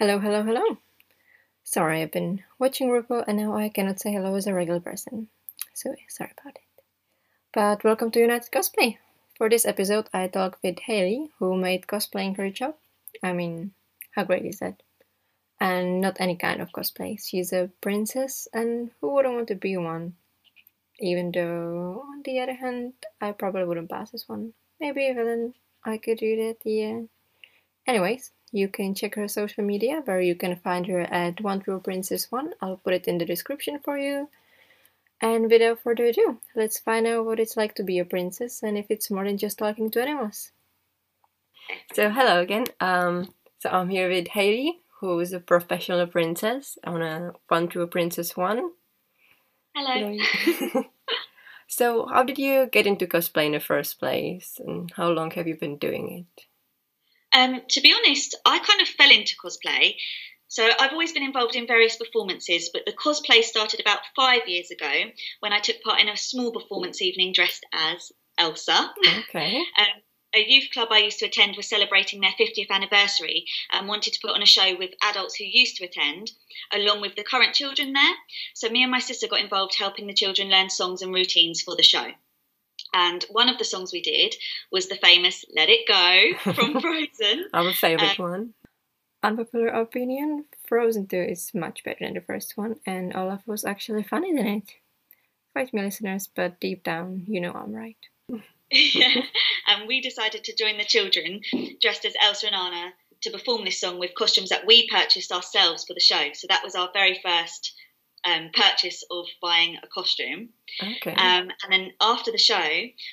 Hello. Sorry, I've been watching RuPaul and now I cannot say hello as a regular person. So sorry about it. But welcome to United Cosplay. For this episode I talk with Hailey, who made cosplaying her job. I mean, how great is that? And not any kind of cosplay. She's a princess and who wouldn't want to be one? Even though, on the other hand, I probably wouldn't pass as one. Maybe a villain. I could do that, yeah. Anyways. You can check her social media, where you can find her at OneTruePrincess1. I'll put it in the description for you. And without further ado, let's find out what it's like to be a princess and if it's more than just talking to animals. So hello again. So I'm here with Hailey, who is a professional princess on a OneTruePrincess1. Hello. So how did you get into cosplay in the first place, and how long have you been doing it? To be honest, I kind of fell into cosplay. So I've always been involved in various performances, but the cosplay started about 5 years ago when I took part in a small performance evening dressed as Elsa. Okay. A youth club I used to attend was celebrating their 50th anniversary and wanted to put on a show with adults who used to attend, along with the current children there. So me and my sister got involved helping the children learn songs and routines for the show. And one of the songs we did was the famous Let It Go from Frozen. Our favourite one. Unpopular opinion, Frozen 2 is much better than the first one, and Olaf was actually funny in it. Fight me, listeners, but deep down, you know I'm right. Yeah, and we decided to join the children, dressed as Elsa and Anna, to perform this song with costumes that we purchased ourselves for the show. So that was our very first purchase of buying a costume. Okay. And then after the show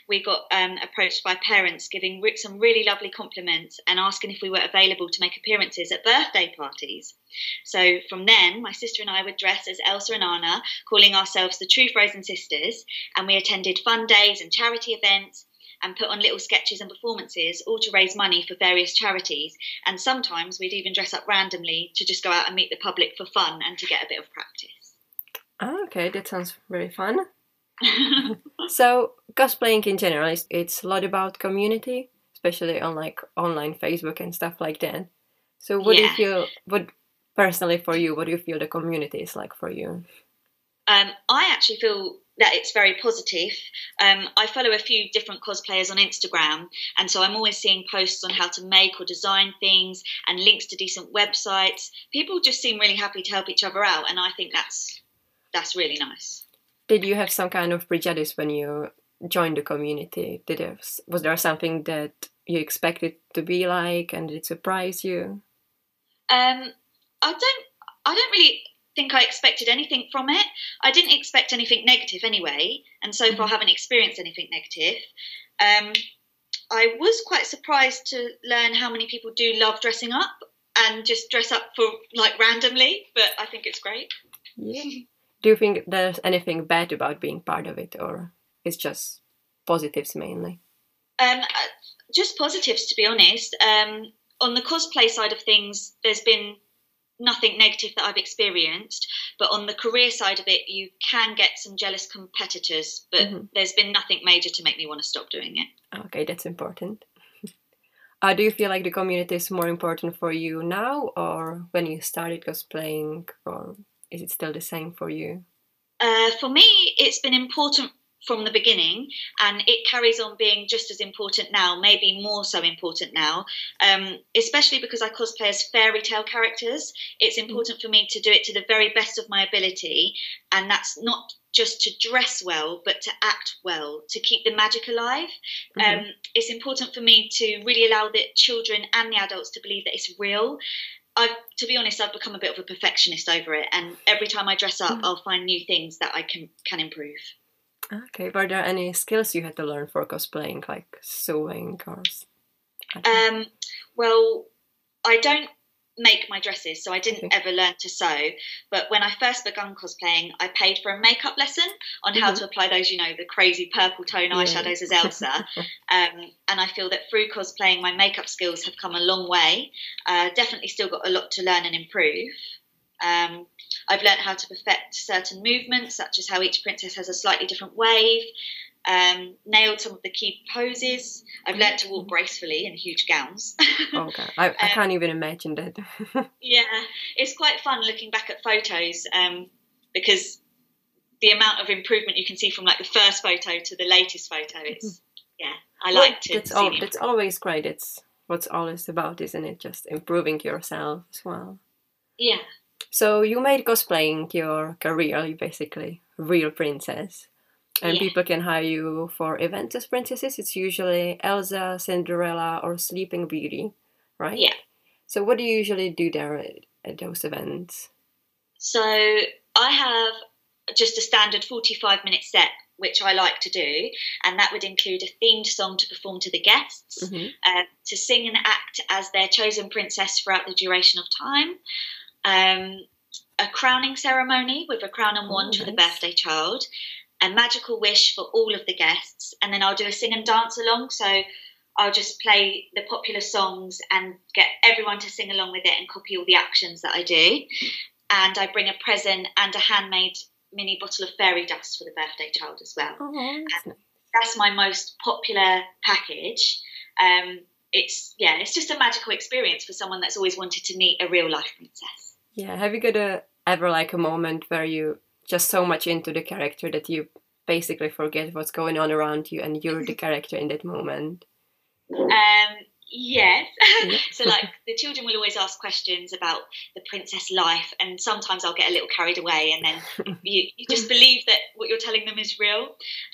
we got approached by parents giving some really lovely compliments and asking if we were available to make appearances at birthday parties. So from then my sister and I would dress as Elsa and Anna, calling ourselves the True Frozen Sisters, and we attended fun days and charity events and put on little sketches and performances, all to raise money for various charities. And sometimes we'd even dress up randomly to just go out and meet the public for fun and to get a bit of practice. Oh, okay, that sounds very fun. So, cosplaying in general, it's a lot about community, especially on like online Facebook and stuff like that. So, what do you feel the community is like for you? I actually feel that it's very positive. I follow a few different cosplayers on Instagram, and so I'm always seeing posts on how to make or design things and links to decent websites. People just seem really happy to help each other out, and I think that's really nice. Did you have some kind of prejudice when you joined the community? Was there something that you expected to be like, and did it surprise you? I don't really think I expected anything from it. I didn't expect anything negative anyway, and so far haven't experienced anything negative. I was quite surprised to learn how many people do love dressing up and just dress up for like randomly, but I think it's great. Yeah. Do you think there's anything bad about being part of it, or it's just positives mainly? Just positives, to be honest. On the cosplay side of things, there's been nothing negative that I've experienced. But on the career side of it, you can get some jealous competitors. But there's been nothing major to make me want to stop doing it. Okay, that's important. Do you feel like the community is more important for you now, or when you started cosplaying, or... is it still the same for you? For me, it's been important from the beginning, and it carries on being just as important now, maybe more so important now, especially because I cosplay as fairy tale characters. It's important for me to do it to the very best of my ability, and that's not just to dress well, but to act well, to keep the magic alive. It's important for me to really allow the children and the adults to believe that it's real. To be honest, I've become a bit of a perfectionist over it, and every time I dress up, I'll find new things that I can improve. Okay, were there any skills you had to learn for cosplaying, like sewing or? Well, I don't make my dresses, so I didn't ever learn to sew. But when I first began cosplaying, I paid for a makeup lesson on how to apply those, you know, the crazy purple tone eyeshadows as Elsa. And I feel that through cosplaying, my makeup skills have come a long way. Definitely still got a lot to learn and improve. I've learned how to perfect certain movements, such as how each princess has a slightly different wave. Nailed some of the key poses. I've learnt to walk gracefully in huge gowns. Oh, God. I can't even imagine that. Yeah, it's quite fun looking back at photos because the amount of improvement you can see from like the first photo to the latest photo is, yeah, I like to see it. That's always great. It's what's always about, isn't it? Just improving yourself as well. Yeah. So you made cosplaying your career, basically, real princess. And yeah, people can hire you for events as princesses. It's usually Elsa, Cinderella, or Sleeping Beauty, right? Yeah. So what do you usually do there at those events? So I have just a standard 45-minute set, which I like to do, and that would include a themed song to perform to the guests, to sing and act as their chosen princess throughout the duration of time, a crowning ceremony with a crown and wand for the birthday child, a magical wish for all of the guests, and then I'll do a sing and dance along. So I'll just play the popular songs and get everyone to sing along with it and copy all the actions that I do. And I bring a present and a handmade mini bottle of fairy dust for the birthday child as well. Oh, that's my most popular package. It's just a magical experience for someone that's always wanted to meet a real life princess. Yeah, have you got ever like a moment where you just so much into the character that you basically forget what's going on around you and you're the character in that moment? Yes. So like the children will always ask questions about the princess life, and sometimes I'll get a little carried away, and then you just believe that what you're telling them is real.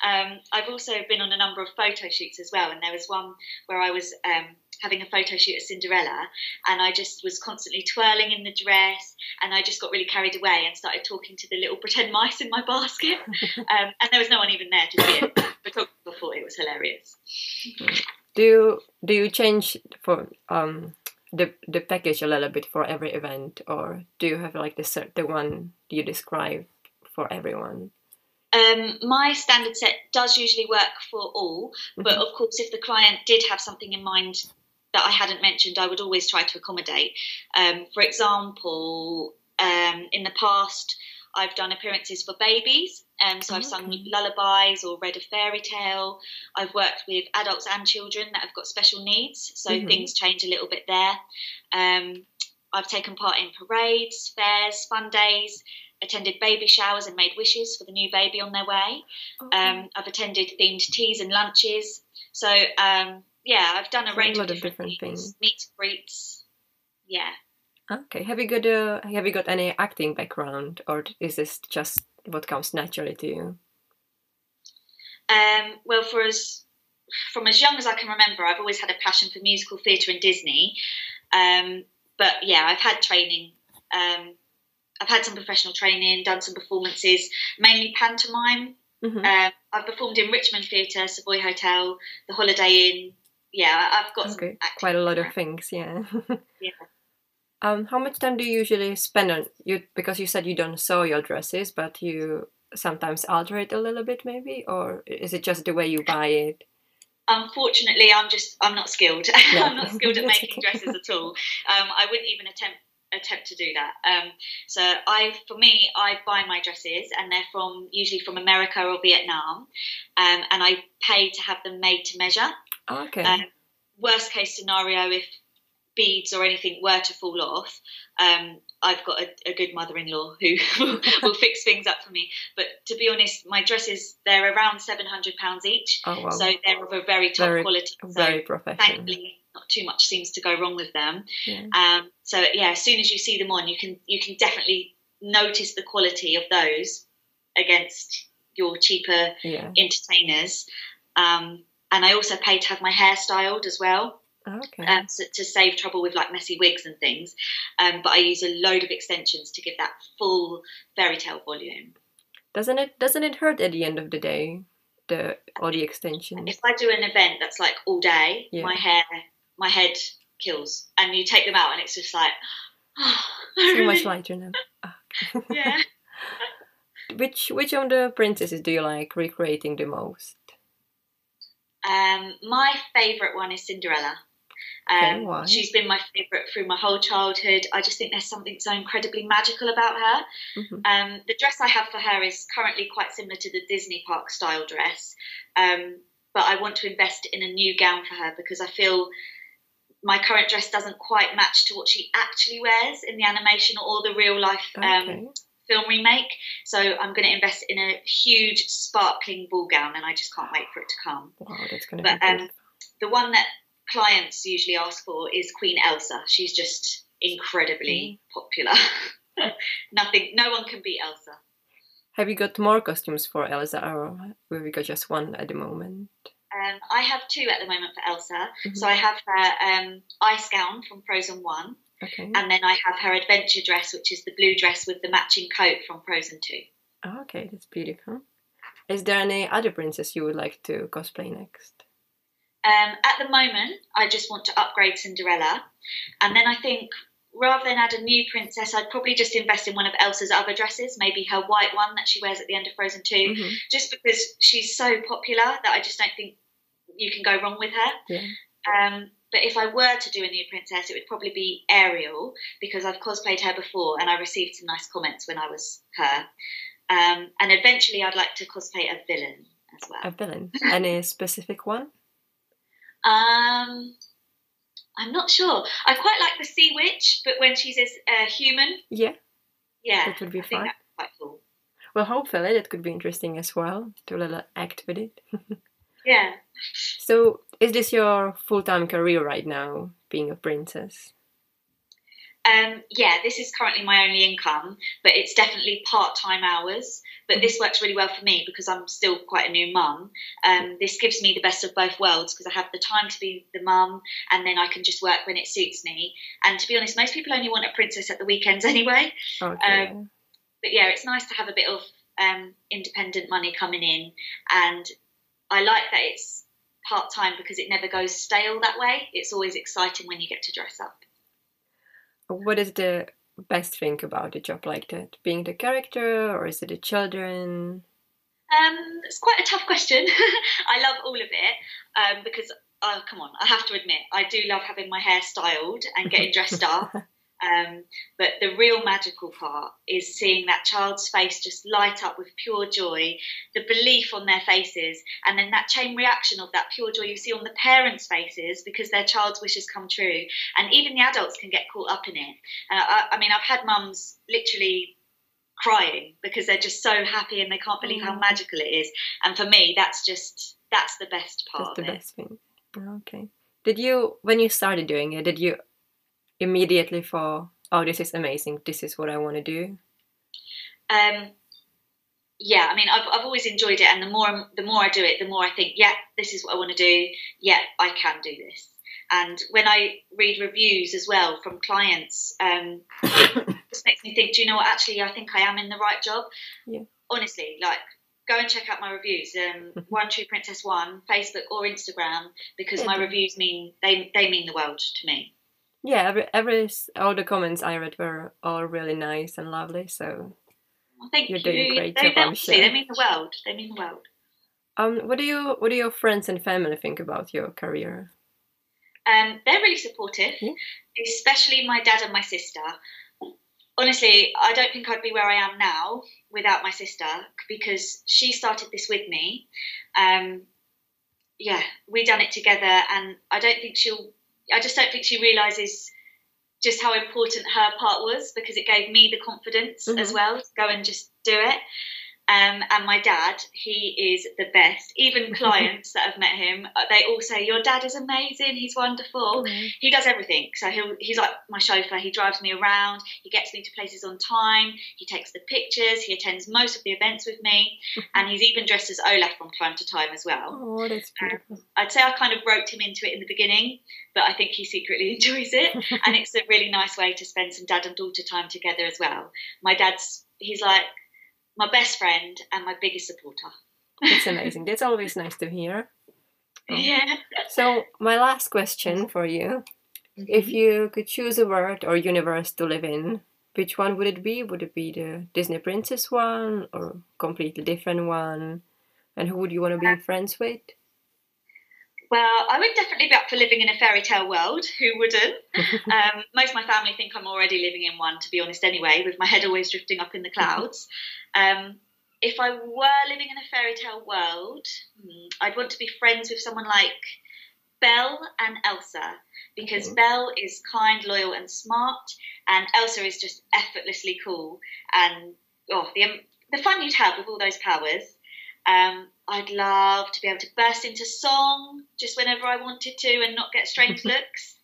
I've also been on a number of photo shoots as well, and there was one where I was having a photo shoot as Cinderella, and I just was constantly twirling in the dress, and I just got really carried away and started talking to the little pretend mice in my basket, and there was no one even there to see it. But before, it was hilarious. Do you change for the package a little bit for every event, or do you have like the one you describe for everyone? My standard set does usually work for all, but of course if the client did have something in mind that I hadn't mentioned, I would always try to accommodate. For example, in the past I've done appearances for babies, so I've sung lullabies or read a fairy tale. I've worked with adults and children that have got special needs, so things change a little bit there. I've taken part in parades, fairs, fun days, attended baby showers and made wishes for the new baby on their way. I've attended themed teas and lunches. So, I've done a range of different things. Meet and greets. Yeah. Okay. Have you got any acting background, or is this just what comes naturally to you? Well, from as young as I can remember, I've always had a passion for musical theatre and Disney. But yeah, I've had training. I've had some professional training, done some performances, mainly pantomime. I've performed in Richmond Theatre, Savoy Hotel, the Holiday Inn. Yeah, I've got some acting. Quite a lot of things, yeah. Yeah. How much time do you usually spend on you? Because you said you don't sew your dresses, but you sometimes alter it a little bit, maybe, or is it just the way you buy it? Unfortunately, I'm not skilled. No. I'm not skilled at making dresses at all. I wouldn't even attempt to do that. I buy my dresses, and they're usually from America or Vietnam, and I pay to have them made to measure. Okay. Worst case scenario, if beads or anything were to fall off, I've got a good mother-in-law who will fix things up for me. But to be honest, my dresses, they're around £700 each. Oh, wow. So they're of a very top quality. Very professional. Thankfully, not too much seems to go wrong with them. Yeah. As soon as you see them on, you can definitely notice the quality of those against your cheaper entertainers. And I also pay to have my hair styled as well. Okay. So to save trouble with like messy wigs and things, but I use a load of extensions to give that full fairy tale volume. Doesn't it hurt at the end of the day, all the extensions? If I do an event that's like all day, my head kills, and you take them out and it's just like much lighter now. Oh. Yeah. Which of the princesses do you like recreating the most? My favourite one is Cinderella. Cool. She's been my favourite through my whole childhood. I just think there's something so incredibly magical about her. Mm-hmm. The dress I have for her is currently quite similar to the Disney Park style dress, but I want to invest in a new gown for her because I feel my current dress doesn't quite match to what she actually wears in the animation or the real life film remake. So I'm going to invest in a huge sparkling ball gown, and I just can't wait for it to come. Wow, that's going to be good. The one that clients usually ask for is Queen Elsa. She's just incredibly popular. No one can beat Elsa. Have you got more costumes for Elsa, or have we got just one at the moment? I have two at the moment for Elsa. Mm-hmm. So I have her ice gown from Frozen 1. Okay. And then I have her adventure dress, which is the blue dress with the matching coat from Frozen 2. Oh, okay, that's beautiful. Is there any other princess you would like to cosplay next? At the moment, I just want to upgrade Cinderella. And then I think rather than add a new princess, I'd probably just invest in one of Elsa's other dresses, maybe her white one that she wears at the end of Frozen 2, mm-hmm. just because she's so popular that I just don't think you can go wrong with her. Yeah. But if I were to do a new princess, it would probably be Ariel, because I've cosplayed her before and I received some nice comments when I was her. And eventually I'd like to cosplay a villain as well. A villain? Any specific one? I'm not sure. I quite like the Sea Witch, but when she's a human. Yeah. Yeah. That would be fun. That's quite cool. Well, hopefully that could be interesting as well, to a little act with it. Yeah. So, is this your full-time career right now, being a princess? Yeah, this is currently my only income, but it's definitely part-time hours. But this works really well for me because I'm still quite a new mum. This gives me the best of both worlds because I have the time to be the mum and then I can just work when it suits me. And to be honest, most people only want a princess at the weekends anyway. Okay. But yeah, it's nice to have a bit of independent money coming in, and I like that it's part-time because it never goes stale that way. It's always exciting when you get to dress up. What is the best thing about a job like that? Being the character, or is it the children? It's quite a tough question. I love all of it because, oh, come on, I have to admit, I do love having my hair styled and getting dressed up. But the real magical part is seeing that child's face just light up with pure joy, the belief on their faces, and then that chain reaction of that pure joy you see on the parents' faces because their child's wishes come true. And even the adults can get caught up in it. I mean, I've had mums literally crying because they're just so happy and they can't believe how magical it is. And for me, that's the best part of it. That's the best thing. Okay. Did you, when you started doing it, did you immediately for, oh, this is amazing, this is what I want to do? Yeah, I mean, I've always enjoyed it, and the more I do it, the more I think, yeah, this is what I want to do, yeah, I can do this. And when I read reviews as well from clients, it just makes me think, do you know what, actually, I think I am in the right job. Yeah. Honestly, like, go and check out my reviews, OneTruePrincess1, Facebook or Instagram, because my reviews mean, they mean the world to me. Yeah, all the comments I read were all really nice and lovely, so well, you're doing a great job, I'm sure. They mean the world. They mean the world. What do your friends and family think about your career? They're really supportive, especially my dad and my sister. Honestly, I don't think I'd be where I am now without my sister, because she started this with me. Yeah, we done it together, and I just don't think she realises just how important her part was, because it gave me the confidence as well to go and just do it. And my dad, he is the best. Even clients that have met him, they all say, your dad is amazing, he's wonderful. Mm-hmm. He does everything. So he's like my chauffeur. He drives me around. He gets me to places on time. He takes the pictures. He attends most of the events with me. And he's even dressed as Olaf from time to time as well. Oh, that's beautiful. I'd say I kind of roped him into it in the beginning, but I think he secretly enjoys it. And it's a really nice way to spend some dad and daughter time together as well. My dad's, he's like my best friend and my biggest supporter. It's amazing. That's always nice to hear. Yeah. So my last question for you. If you could choose a world or universe to live in, which one would it be? Would it be the Disney princess one or completely different one? And who would you want to be friends with? Well, I would definitely be up for living in a fairy tale world. Who wouldn't? Most of my family think I'm already living in one, to be honest anyway, with my head always drifting up in the clouds. If I were living in a fairy tale world, I'd want to be friends with someone like Belle and Elsa, because Belle is kind, loyal and smart, and Elsa is just effortlessly cool. And the fun you'd have with all those powers. I'd love to be able to burst into song just whenever I wanted to and not get strange looks.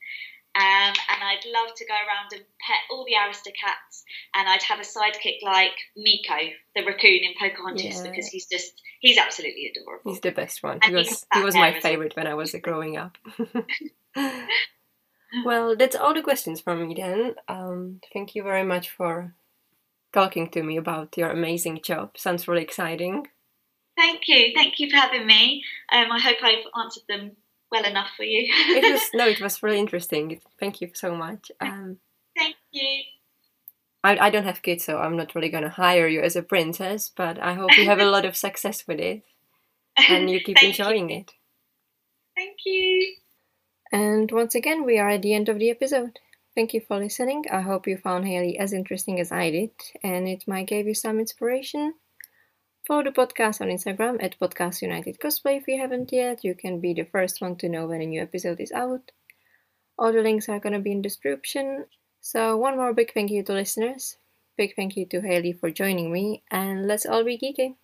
And I'd love to go around and pet all the Aristocats. And I'd have a sidekick like Miko, the raccoon in Pocahontas, because he's absolutely adorable. He's the best one. He was my favourite when I was growing up. Well, that's all the questions from me then. Thank you very much for talking to me about your amazing job. Sounds really exciting. Thank you for having me. I hope I've answered them well enough for you. It was really interesting. Thank you so much. Thank you. I don't have kids, so I'm not really going to hire you as a princess, but I hope you have a lot of success with it and you keep enjoying it. Thank you. And once again, we are at the end of the episode. Thank you for listening. I hope you found Hayley as interesting as I did and it might give you some inspiration. Follow the podcast on Instagram at Podcast United Cosplay if you haven't yet. You can be the first one to know when a new episode is out. All the links are going to be in the description. So one more big thank you to listeners. Big thank you to Hayley for joining me. And let's all be geeky.